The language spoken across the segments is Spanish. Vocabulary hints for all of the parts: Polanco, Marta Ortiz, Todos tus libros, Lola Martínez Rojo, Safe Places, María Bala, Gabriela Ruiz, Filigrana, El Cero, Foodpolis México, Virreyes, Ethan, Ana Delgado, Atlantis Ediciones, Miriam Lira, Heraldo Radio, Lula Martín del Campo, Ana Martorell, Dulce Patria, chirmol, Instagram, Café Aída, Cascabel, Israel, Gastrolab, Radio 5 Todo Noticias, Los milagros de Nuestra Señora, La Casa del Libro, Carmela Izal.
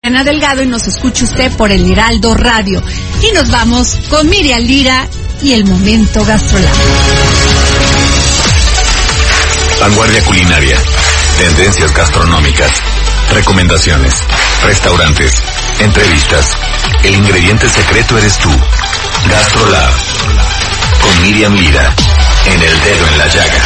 Ana Delgado, y nos escucha usted por el Heraldo Radio. Y nos vamos con Miriam Lira y el Momento Gastrolab. Vanguardia culinaria, tendencias gastronómicas, recomendaciones, restaurantes, entrevistas. El ingrediente secreto eres tú. Gastrolab, con Miriam Lira, en El Dedo en la Llaga.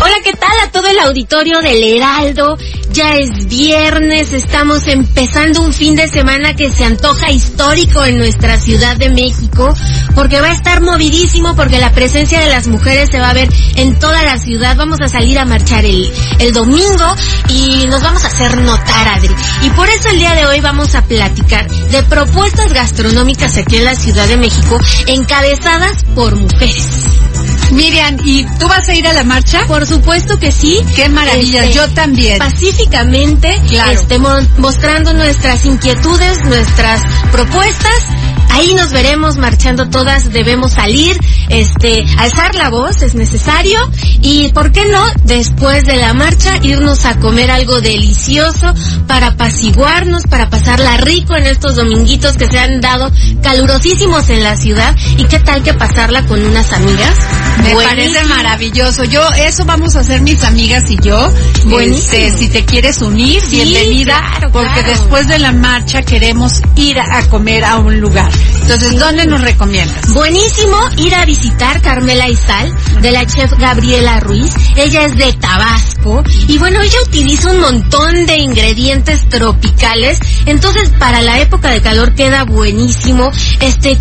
Hola, ¿qué tal a todo el auditorio del Heraldo? Ya es viernes, estamos empezando un fin de semana que se antoja histórico en nuestra Ciudad de México, porque va a estar movidísimo, porque la presencia de las mujeres se va a ver en toda la ciudad. Vamos a salir a marchar el domingo y nos vamos a hacer notar, Adri. Y por eso el día de hoy vamos a platicar de propuestas gastronómicas aquí en la Ciudad de México, encabezadas por mujeres. Miriam, ¿y tú vas a ir a la marcha? Por supuesto que sí. ¡Qué maravilla! Yo también. Pacíficamente, claro. Mostrando nuestras inquietudes, nuestras propuestas. Ahí nos veremos marchando todas, debemos salir, alzar la voz, es necesario, y por qué no, después de la marcha, irnos a comer algo delicioso para apaciguarnos, para pasarla rico en estos dominguitos que se han dado calurosísimos en la ciudad. Y qué tal que pasarla con unas amigas. Buenísimo. Parece maravilloso. Eso vamos a hacer mis amigas y yo. Buenísimo. Si te quieres unir, sí, bienvenida, claro, porque después de la marcha queremos ir a comer a un lugar. Entonces, sí. ¿Dónde nos recomiendas? Buenísimo ir a visitar Carmela Izal, de la chef Gabriela Ruiz. Ella es de Tabasco y bueno, ella utiliza un montón de ingredientes tropicales, entonces para la época de calor queda buenísimo.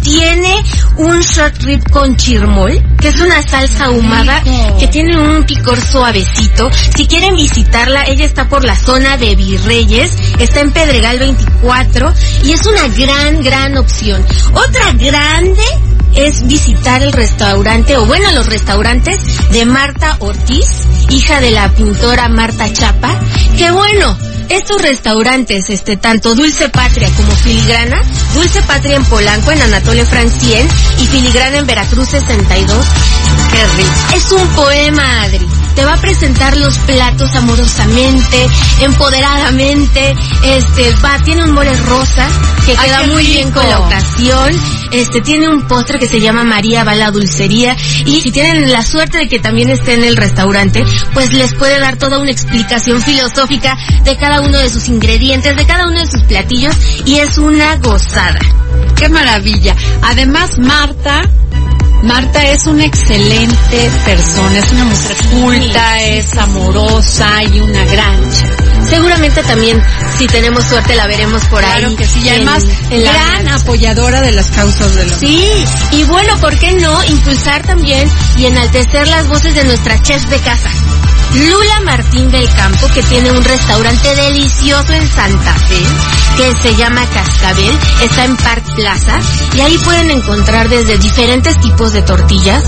Tiene un short rib con chirmol, que es una salsa ahumada que tiene un picor suavecito. Si quieren visitarla, ella está por la zona de Virreyes, está en Pedregal 24 y es una gran opción. Otra grande es visitar el restaurante, los restaurantes de Marta Ortiz, hija de la pintora Marta Chapa, que bueno, estos restaurantes, tanto Dulce Patria como Filigrana, Dulce Patria en Polanco, en Anatole Francien, y Filigrana en Veracruz 62, qué rico. Es un poema, Adri. Te va a presentar los platos amorosamente, empoderadamente, tiene un mole rosa que queda muy bien con la ocasión, tiene un postre que se llama María Bala Dulcería, y si tienen la suerte de que también esté en el restaurante, pues les puede dar toda una explicación filosófica de cada uno de sus ingredientes, de cada uno de sus platillos, y es una gozada. ¡Qué maravilla! Además, Marta es una excelente persona, es una mujer culta, es amorosa y una gran chef. Seguramente también, si tenemos suerte, la veremos por ahí. Claro que sí, y además, gran apoyadora de las causas de los... Sí, y bueno, ¿por qué no impulsar también y enaltecer las voces de nuestra chef de casa? Lula Martín del Campo, que tiene un restaurante delicioso en Santa Fe, que se llama Cascabel, está en Park Plaza, y ahí pueden encontrar desde diferentes tipos de tortillas,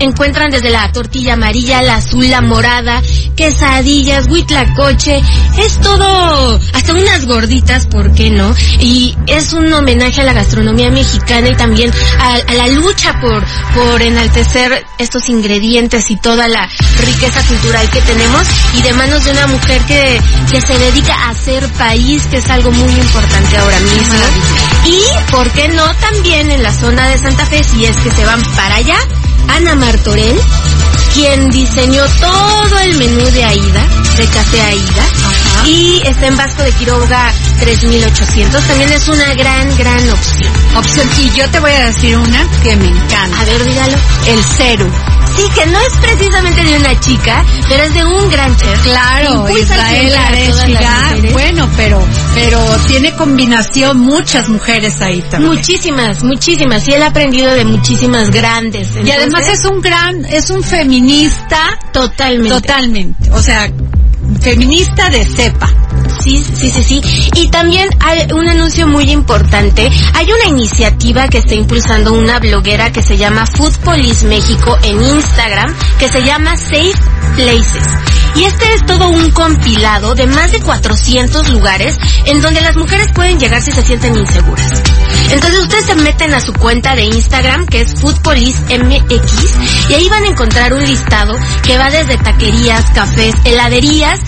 encuentran desde la tortilla amarilla, la azul, la morada, quesadillas, huitlacoche, es todo, hasta unas gorditas, ¿por qué no? Y es un homenaje a la gastronomía mexicana y también a la lucha por enaltecer estos ingredientes y toda la riqueza cultural que tenemos, y de manos de una mujer que se dedica a hacer país, que es algo muy importante ahora mismo. Y por qué no también en la zona de Santa Fe, si es que se van para allá, Ana Martorell, quien diseñó todo el menú de Aída, de Café Aída. y está en Vasco de Quiroga 3800. También es una gran opción. Y yo te voy a decir una que me encanta. A ver, dígalo. El Cero. Sí, que no es precisamente de una chica, pero es de un gran chef. Claro, Israel, bueno, pero tiene combinación muchas mujeres ahí también. Muchísimas, y él ha aprendido de muchísimas grandes. Entonces, y además es un feminista totalmente, o sea, feminista de cepa. Sí. Y también hay un anuncio muy importante. Hay una iniciativa que está impulsando una bloguera que se llama Foodpolis México en Instagram, que se llama Safe Places. Y este es todo un compilado de más de 400 lugares en donde las mujeres pueden llegar si se sienten inseguras. Entonces ustedes se meten a su cuenta de Instagram, que es FoodpolisMX, y ahí van a encontrar un listado que va desde taquerías, cafés, heladerías,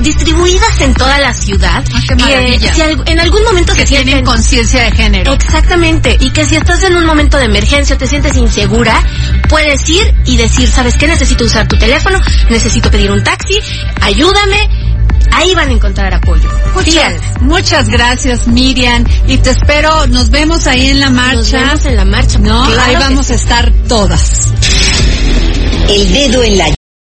distribuidas en toda la ciudad. Qué maravilla. Y si en algún momento que se sienten... tienen conciencia de género. Exactamente. Y que si estás en un momento de emergencia o te sientes insegura, puedes ir y decir, ¿sabes qué? Necesito usar tu teléfono, necesito pedir un taxi, ayúdame. Ahí van a encontrar apoyo. Muchas gracias, Miriam. Y te espero, nos vemos ahí en la marcha. Nos vemos en la marcha. No, claro, ahí vamos a estar todas. El dedo en la